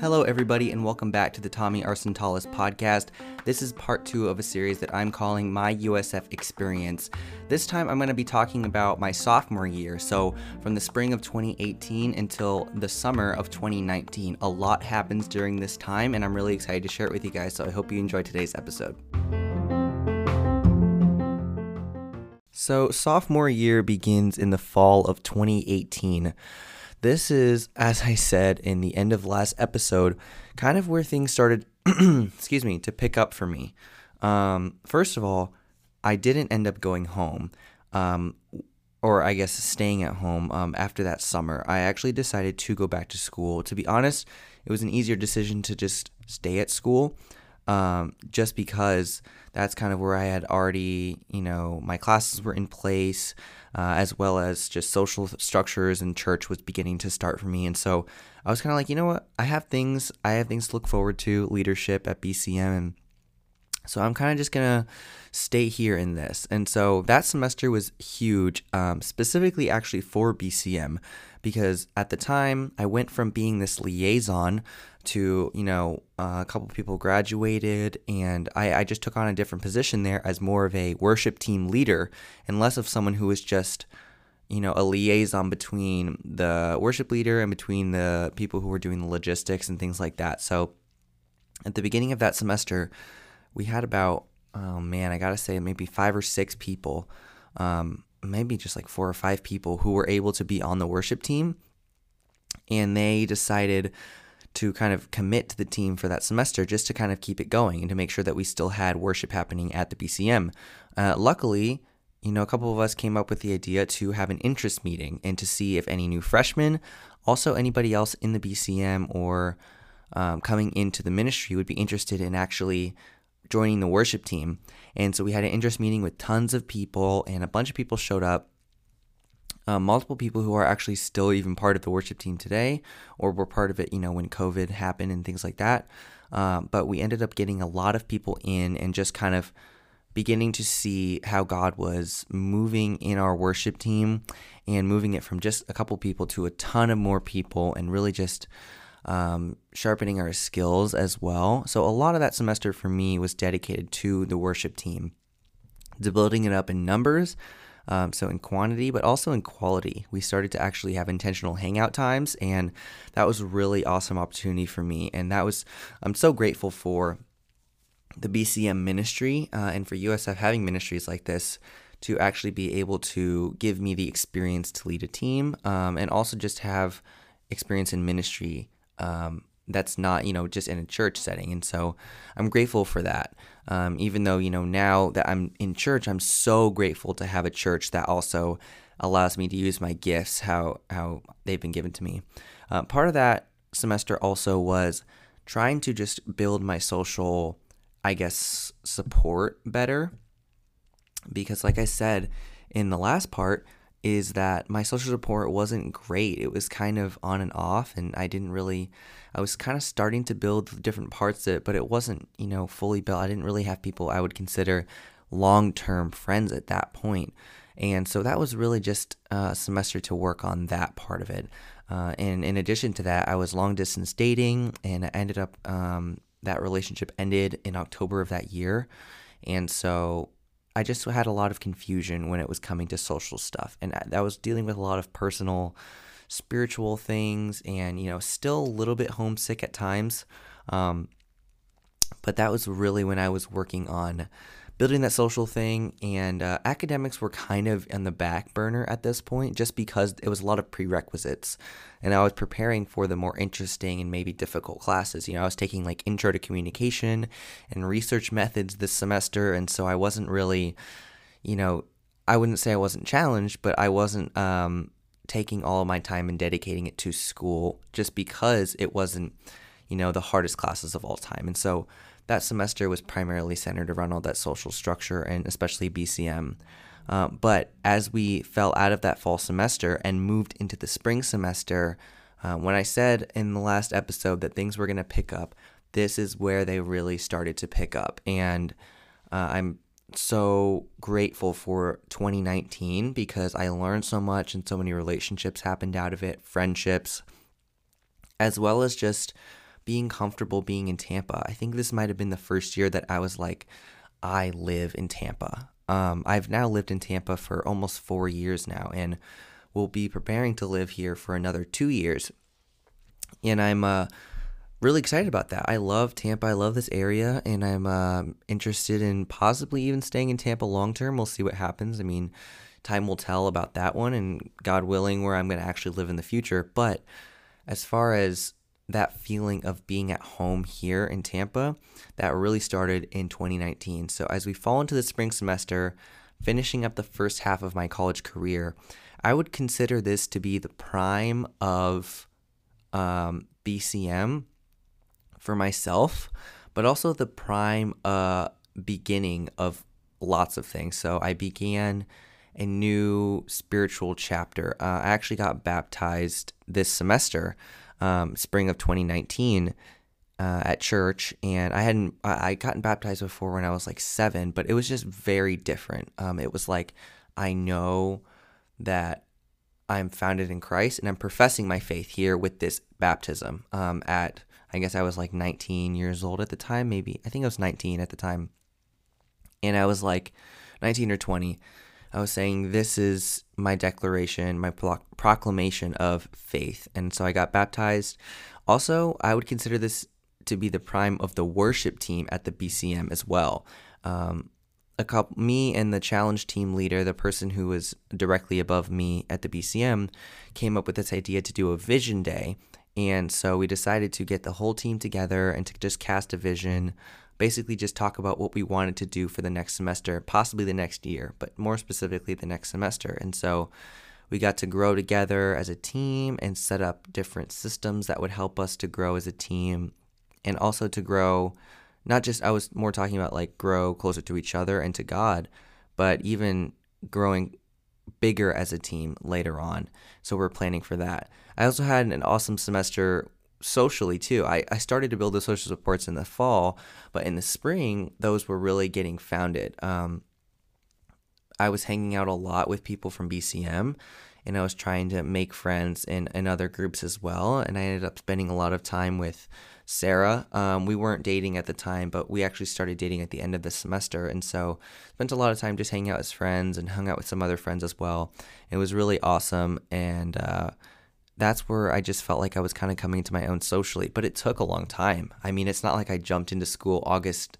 Hello everybody and welcome back to the Tommy Arsentalis podcast. This is part 2 of a series that I'm calling My USF Experience. This time I'm going to be talking about my sophomore year, so from the spring of 2018 until the summer of 2019. A lot happens during this time and I'm really excited to share it with you guys, so I hope you enjoy today's episode. So sophomore year begins in the fall of 2018. This is, as I said in the end of last episode, kind of where things started to pick up for me. First of all, I didn't end up going home, or I guess staying at home after that summer. I actually decided to go back to school. To be honest, it was an easier decision to just stay at school. Just because that's kind of where I had already, my classes were in place, as well as just social structures, and church was beginning to start for me. And so I was kind of like, I have things to look forward to, leadership at BCM. And so I'm kind of just going to stay here in this. And so that semester was huge, specifically actually for BCM, because at the time I went from being this liaison to, a couple people graduated, and I just took on a different position there as more of a worship team leader and less of someone who was just, a liaison between the worship leader and between the people who were doing the logistics and things like that. So at the beginning of that semester, we had about, I got to say maybe 5 or 6 people, maybe just like 4 or 5 people who were able to be on the worship team. And they decided to kind of commit to the team for that semester just to kind of keep it going and to make sure that we still had worship happening at the BCM. Luckily, a couple of us came up with the idea to have an interest meeting and to see if any new freshmen, also anybody else in the BCM or coming into the ministry, would be interested in actually joining the worship team. And so we had an interest meeting with tons of people, and a bunch of people showed up, multiple people who are actually still even part of the worship team today, or were part of it, when COVID happened and things like that. But we ended up getting a lot of people in and just kind of beginning to see how God was moving in our worship team and moving it from just a couple people to a ton of more people, and really just sharpening our skills as well. So a lot of that semester for me was dedicated to the worship team, to building it up in numbers, so in quantity, but also in quality. We started to actually have intentional hangout times, and that was a really awesome opportunity for me. And I'm so grateful for the BCM ministry, and for USF having ministries like this to actually be able to give me the experience to lead a team, and also just have experience in ministry that's not, just in a church setting. And so I'm grateful for that. Even though, now that I'm in church, I'm so grateful to have a church that also allows me to use my gifts, how they've been given to me. Part of that semester also was trying to just build my social, support better. Because like I said in the last part, is that my social support wasn't great. It was kind of on and off, and I was kind of starting to build different parts of it, but it wasn't, fully built. I didn't really have people I would consider long-term friends at that point. And so that was really just a semester to work on that part of it. And in addition to that, I was long-distance dating, and I ended up, that relationship ended in October of that year. And so I just had a lot of confusion when it was coming to social stuff, and I was dealing with a lot of personal, spiritual things, and still a little bit homesick at times, but that was really when I was working on building that social thing, and academics were kind of on the back burner at this point, just because it was a lot of prerequisites, and I was preparing for the more interesting and maybe difficult classes. I was taking like Intro to Communication and Research Methods this semester, and so I wasn't really, I wouldn't say I wasn't challenged, but I wasn't taking all of my time and dedicating it to school, just because it wasn't, the hardest classes of all time. And so that semester was primarily centered around all that social structure, and especially BCM. But as we fell out of that fall semester and moved into the spring semester, when I said in the last episode that things were going to pick up, this is where they really started to pick up. And I'm so grateful for 2019 because I learned so much and so many relationships happened out of it, friendships, as well as just being comfortable being in Tampa. I think this might have been the first year that I was like, I live in Tampa. I've now lived in Tampa for almost 4 years now and will be preparing to live here for another 2 years. And I'm really excited about that. I love Tampa. I love this area, and I'm interested in possibly even staying in Tampa long term. We'll see what happens. I mean, time will tell about that one, and God willing, where I'm going to actually live in the future. But as far as that feeling of being at home here in Tampa, that really started in 2019. So as we fall into the spring semester, finishing up the first half of my college career, I would consider this to be the prime of BCM for myself, but also the prime beginning of lots of things. So I began a new spiritual chapter. I actually got baptized this semester, spring of 2019, at church, and I'd gotten baptized before when I was like 7, but it was just very different. It was like, I know that I'm founded in Christ, and I'm professing my faith here with this baptism at, I guess I was like 19 years old at the time, maybe. I think I was 19 at the time. And I was like 19 or 20. I was saying, this is my declaration, my proclamation of faith. And so I got baptized. Also, I would consider this to be the prime of the worship team at the BCM as well. Me and the challenge team leader, the person who was directly above me at the BCM, came up with this idea to do a vision day. And so we decided to get the whole team together and to just cast a vision, basically just talk about what we wanted to do for the next semester, possibly the next year, but more specifically the next semester. And so we got to grow together as a team and set up different systems that would help us to grow as a team, and also to grow, not just, I was more talking about like grow closer to each other and to God, but even growing bigger as a team later on. So we're planning for that. I also had an awesome semester socially too. I started to build the social supports in the fall, but in the spring, those were really getting founded. I was hanging out a lot with people from BCM, and I was trying to make friends in other groups as well. And I ended up spending a lot of time with Sarah. We weren't dating at the time, but we actually started dating at the end of the semester. And so spent a lot of time just hanging out as friends and hung out with some other friends as well. It was really awesome. And that's where I just felt like I was kind of coming to my own socially. But it took a long time. I mean, it's not like I jumped into school August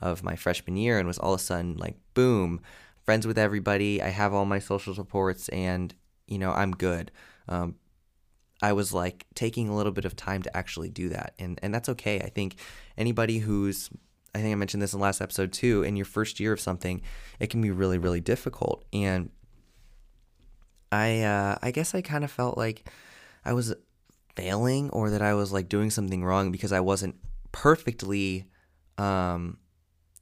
of my freshman year and was all of a sudden like, boom, friends with everybody. I have all my social supports and, you know, I'm good. I was like taking a little bit of time to actually do that. And that's okay. I think anybody who's, I think I mentioned this in the last episode too, in your first year of something, it can be really, really difficult. And I guess I kind of felt like I was failing, or that I was like doing something wrong because I wasn't perfectly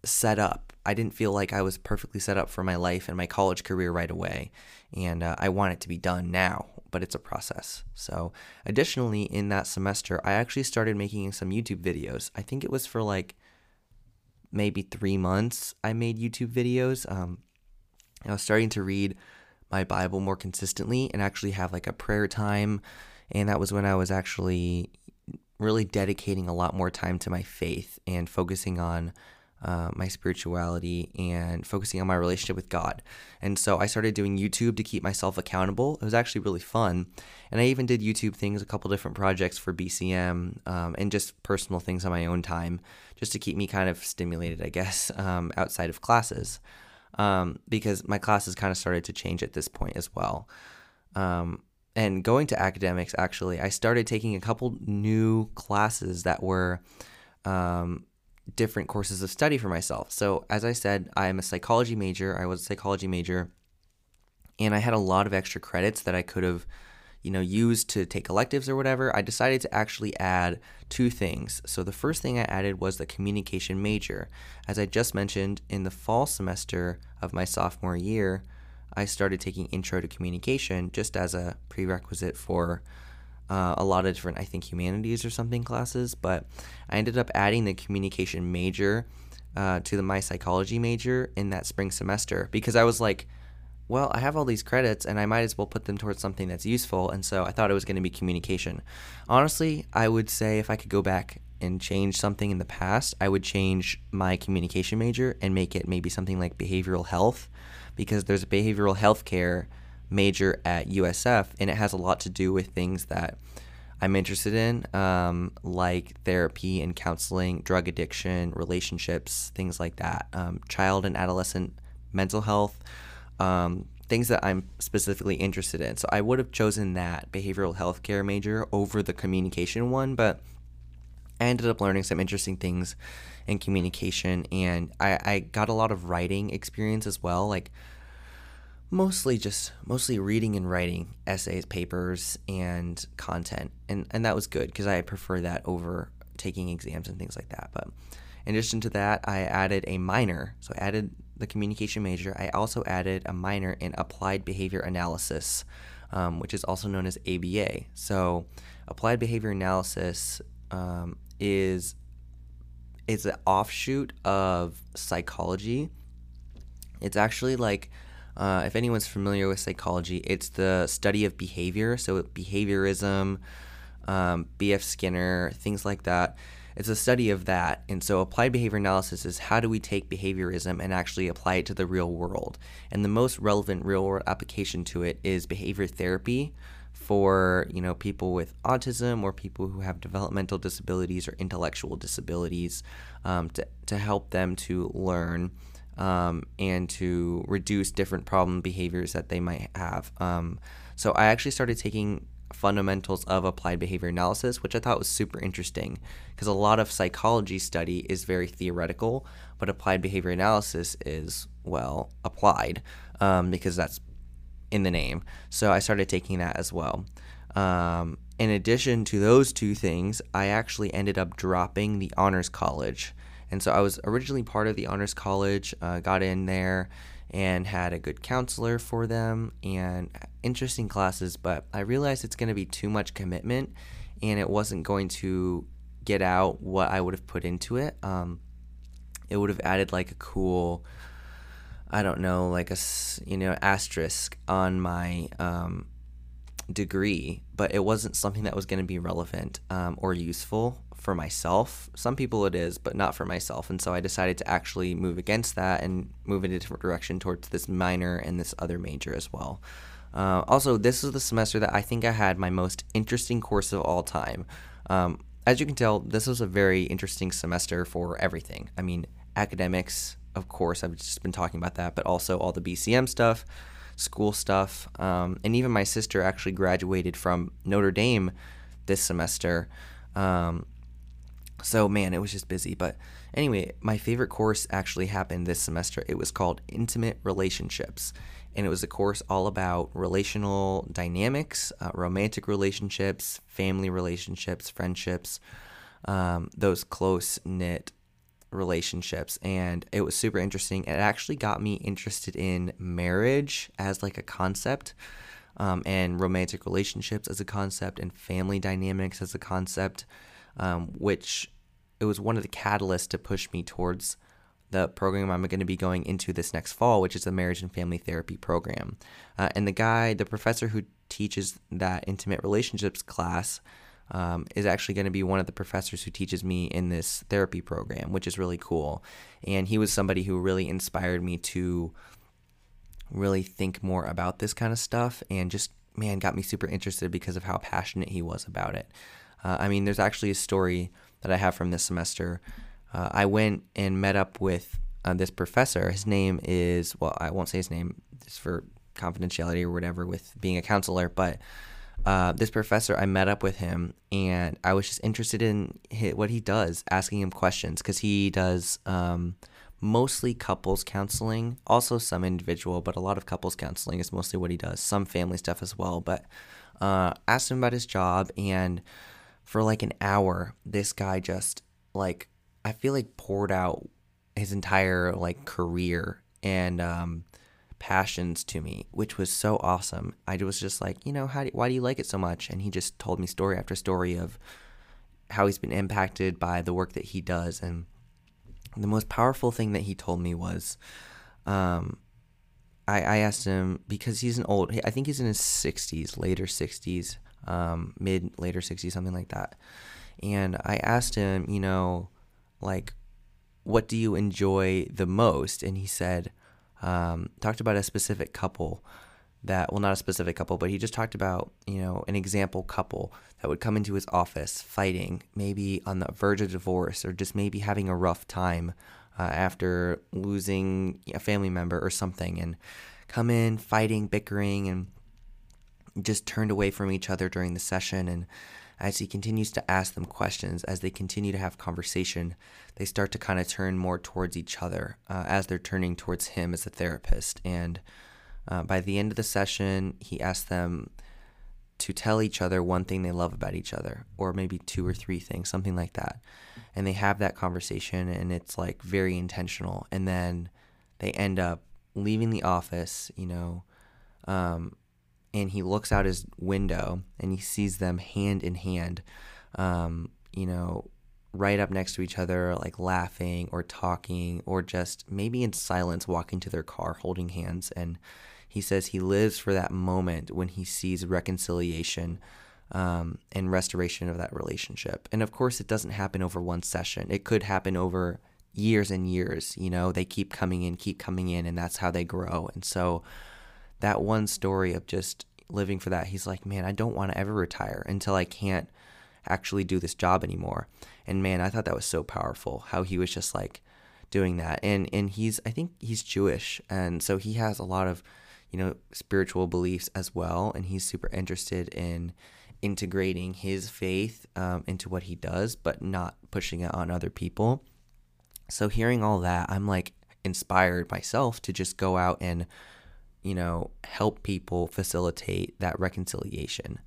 set up. I didn't feel like I was perfectly set up for my life and my college career right away. And I want it to be done now, but it's a process. So additionally, in that semester, I actually started making some YouTube videos. I think it was for like maybe 3 months I made YouTube videos. I was starting to read my Bible more consistently and actually have like a prayer time. And that was when I was actually really dedicating a lot more time to my faith and focusing on my spirituality and focusing on my relationship with God. And so I started doing YouTube to keep myself accountable. It was actually really fun. And I even did YouTube things, a couple different projects for BCM, and just personal things on my own time, just to keep me kind of stimulated, I guess, outside of classes, because my classes kind of started to change at this point as well. And going to academics, actually, I started taking a couple new classes that were different courses of study for myself. So as I said, I'm a psychology major. I was a psychology major, and I had a lot of extra credits that I could have, you know, used to take electives or whatever. I decided to actually add 2 things. So the first thing I added was the communication major. As I just mentioned, in the fall semester of my sophomore year, I started taking intro to communication just as a prerequisite for a lot of different, I think, humanities or something classes, but I ended up adding the communication major to my psychology major in that spring semester, because I was like, well, I have all these credits and I might as well put them towards something that's useful. And so I thought it was going to be communication. Honestly, I would say if I could go back and change something in the past, I would change my communication major and make it maybe something like behavioral health, because there's a behavioral health care major at USF, and it has a lot to do with things that I'm interested in, like therapy and counseling, drug addiction, relationships, things like that, child and adolescent mental health, things that I'm specifically interested in. So I would have chosen that behavioral health care major over the communication one, but I ended up learning some interesting things in communication, and I got a lot of writing experience as well, like mostly reading and writing essays, papers, and content, and that was good because I prefer that over taking exams and things like that. But in addition to that, I added a minor. So I added the communication major. I also added a minor in applied behavior analysis, which is also known as ABA. So applied behavior analysis is an offshoot of psychology. It's actually like, if anyone's familiar with psychology, it's the study of behavior. So behaviorism, B.F. Skinner, things like that. It's a study of that. And so applied behavior analysis is how do we take behaviorism and actually apply it to the real world. And the most relevant real world application to it is behavior therapy for, you know, people with autism or people who have developmental disabilities or intellectual disabilities, to help them to learn and to reduce different problem behaviors that they might have. So I actually started taking fundamentals of applied behavior analysis, which I thought was super interesting because a lot of psychology study is very theoretical, but applied behavior analysis is, well, applied, because that's in the name. So I started taking that as well. In addition to those two things, I actually ended up dropping the honors college. And so I was originally part of the honors college, got in there and had a good counselor for them and interesting classes, but I realized it's going to be too much commitment and it wasn't going to get out what I would have put into it. It would have added like a cool, I don't know, like a, you know, asterisk on my degree, but it wasn't something that was going to be relevant or useful for myself. Some people it is, but not for myself. And so I decided to actually move against that and move in a different direction towards this minor and this other major as well. Also, this was the semester that I think I had my most interesting course of all time. As you can tell, this was a very interesting semester for everything. I mean, academics, of course, I've just been talking about that, but also all the BCM stuff, school stuff, and even my sister actually graduated from Notre Dame this semester. So, man, it was just busy. But anyway, my favorite course actually happened this semester. It was called Intimate Relationships, and it was a course all about relational dynamics, romantic relationships, family relationships, friendships, those close-knit relationships, and it was super interesting. It actually got me interested in marriage as like a concept, and romantic relationships as a concept, and family dynamics as a concept, which it was one of the catalysts to push me towards the program I'm going to be going into this next fall, which is the marriage and family therapy program. And the professor who teaches that intimate relationships class, is actually going to be one of the professors who teaches me in this therapy program, which is really cool. And he was somebody who really inspired me to really think more about this kind of stuff, and just, man, got me super interested because of how passionate he was about it. I mean, there's actually a story that I have from this semester. I went and met up with this professor. His name is, well, I won't say his name just for confidentiality or whatever with being a counselor, but this professor, I met up with him, and I was just interested in what he does, asking him questions, because he does mostly couples counseling, also some individual, but a lot of couples counseling is mostly what he does, some family stuff as well. But asked him about his job, and for like an hour, this guy just, like, I feel like poured out his entire, like, career and passions to me, which was so awesome. I was just like, you know, why do you like it so much? And he just told me story after story of how he's been impacted by the work that he does, and the most powerful thing that he told me was, I asked him, because he's an old, I think he's in his 60s, later 60s, mid, later 60s, something like that. And I asked him, you know, like, what do you enjoy the most? And he said, talked about a specific couple that, well, not a specific couple, but he just talked about, you know, an example couple that would come into his office fighting, maybe on the verge of divorce, or just maybe having a rough time after losing a family member or something, and come in fighting, bickering, and just turned away from each other during the session. And as he continues to ask them questions, as they continue to have conversation, they start to kind of turn more towards each other as they're turning towards him as a therapist. And by the end of the session, he asked them to tell each other one thing they love about each other, or maybe two or three things, something like that. And they have that conversation, and it's like very intentional. And then they end up leaving the office, you know, and he looks out his window and he sees them hand in hand, you know, right up next to each other, like laughing or talking, or just maybe in silence walking to their car holding hands. And he says he lives for that moment when he sees reconciliation and restoration of that relationship. And of course, it doesn't happen over one session. It could happen over years and years. You know, they keep coming in, and that's how they grow. And so that one story of just living for that, he's like, man, I don't want to ever retire until I can't actually do this job anymore. And man, I thought that was so powerful, how he was just like doing that. And he's, I think he's Jewish. And so he has a lot of, you know, spiritual beliefs as well. And he's super interested in integrating his faith into what he does, but not pushing it on other people. So hearing all that, I'm like inspired myself to just go out and, you know, help people facilitate that reconciliation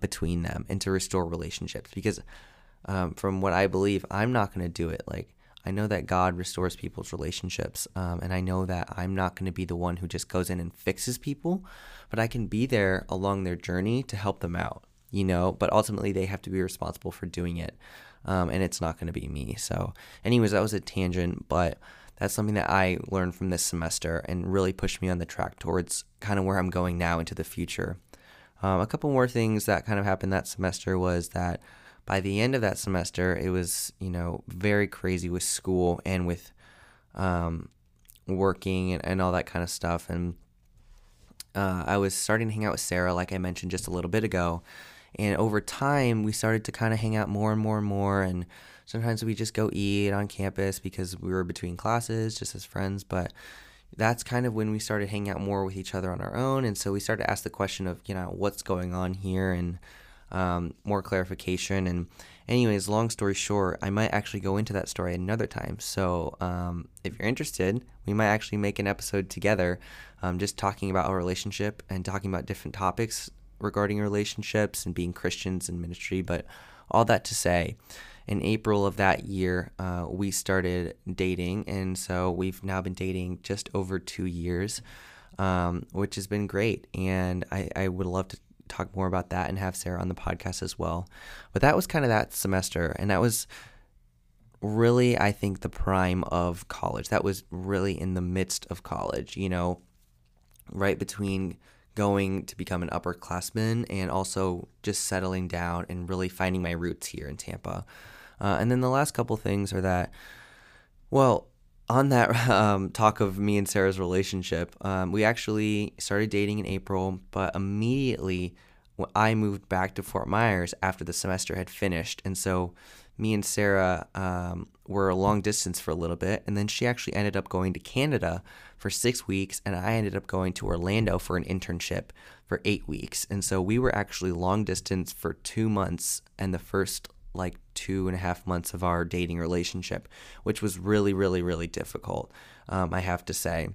between them, and to restore relationships. Because from what I believe, I'm not going to do it. Like, I know that God restores people's relationships, and I know that I'm not going to be the one who just goes in and fixes people, but I can be there along their journey to help them out, you know, but ultimately they have to be responsible for doing it, and it's not going to be me. So anyways, that was a tangent, but that's something that I learned from this semester and really pushed me on the track towards kind of where I'm going now into the future. A couple more things that kind of happened that semester was that by the end of that semester, it was, you know, very crazy with school and with working and all that kind of stuff. And I was starting to hang out with Sarah, like I mentioned just a little bit ago. And over time, we started to kind of hang out more and more and more, and sometimes we just go eat on campus because we were between classes just as friends. But that's kind of when we started hanging out more with each other on our own. And so we started to ask the question of, you know, what's going on here, and more clarification. And anyways, long story short, I might actually go into that story another time. So if you're interested, we might actually make an episode together just talking about our relationship and talking about different topics regarding relationships and being Christians in ministry. But all that to say, in April of that year, we started dating, and so we've now been dating just over 2 years, which has been great, and I would love to talk more about that and have Sarah on the podcast as well. But that was kind of that semester, and that was really, I think, the prime of college. That was really in the midst of college, you know, right between going to become an upperclassman and also just settling down and really finding my roots here in Tampa. And then the last couple things are that, well, on that talk of me and Sarah's relationship, we actually started dating in April, but immediately I moved back to Fort Myers after the semester had finished. And so me and Sarah were long distance for a little bit, and then she actually ended up going to Canada for 6 weeks, and I ended up going to Orlando for an internship for 8 weeks. And so we were actually long distance for 2 months and the first like 2.5 months of our dating relationship, which was really, really, really difficult, I have to say.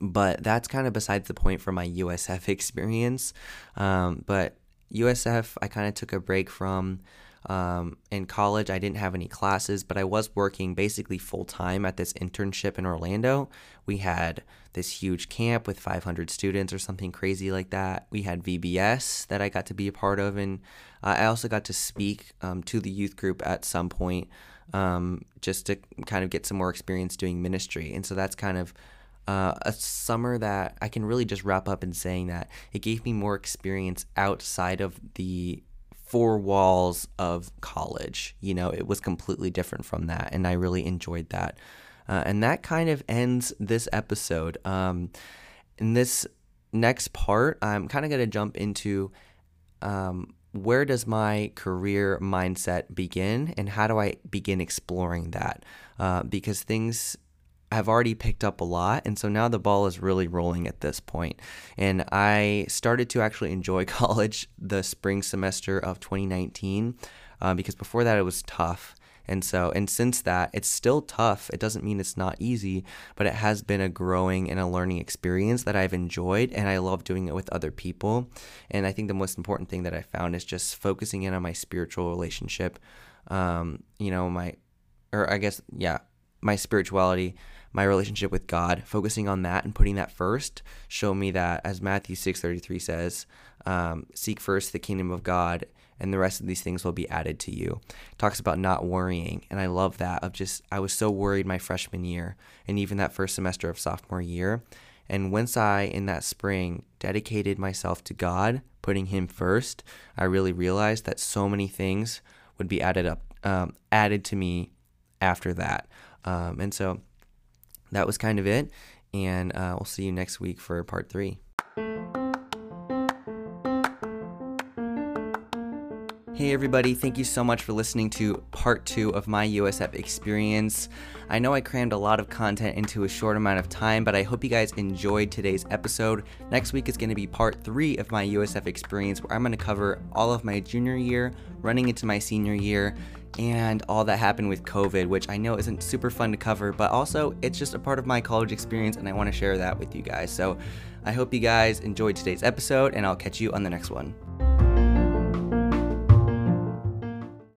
But that's kind of besides the point for my USF experience. But USF, I kind of took a break from. In college, I didn't have any classes, but I was working basically full-time at this internship in Orlando. We had this huge camp with 500 students or something crazy like that. We had VBS that I got to be a part of, and I also got to speak to the youth group at some point just to kind of get some more experience doing ministry. And so that's kind of a summer that I can really just wrap up in saying that it gave me more experience outside of the four walls of college. You know, it was completely different from that, and I really enjoyed that. And that kind of ends this episode. In this next part, I'm kind of going to jump into where does my career mindset begin, and how do I begin exploring that? Because things have already picked up a lot, and so now the ball is really rolling at this point. And I started to actually enjoy college the spring semester of 2019 because before that it was tough. And since that, it's still tough. It doesn't mean it's not easy, but it has been a growing and a learning experience that I've enjoyed, and I love doing it with other people. And I think the most important thing that I found is just focusing in on my spiritual relationship, my spirituality, my relationship with God, focusing on that and putting that first, show me that, as Matthew 6:33 says, seek first the kingdom of God, and the rest of these things will be added to you. It talks about not worrying, and I love that. I was so worried my freshman year and even that first semester of sophomore year. And once I, in that spring, dedicated myself to God, putting Him first, I really realized that so many things would be added to me after that. And so that was kind of it, and we'll see you next week for part 3. Hey everybody, thank you so much for listening to part 2 of my USF experience. I know I crammed a lot of content into a short amount of time, but I hope you guys enjoyed today's episode. Next week is going to be part 3 of my USF experience, where I'm going to cover all of my junior year, running into my senior year, and all that happened with COVID, which I know isn't super fun to cover, but also it's just a part of my college experience, and I want to share that with you guys. So I hope you guys enjoyed today's episode, and I'll catch you on the next one.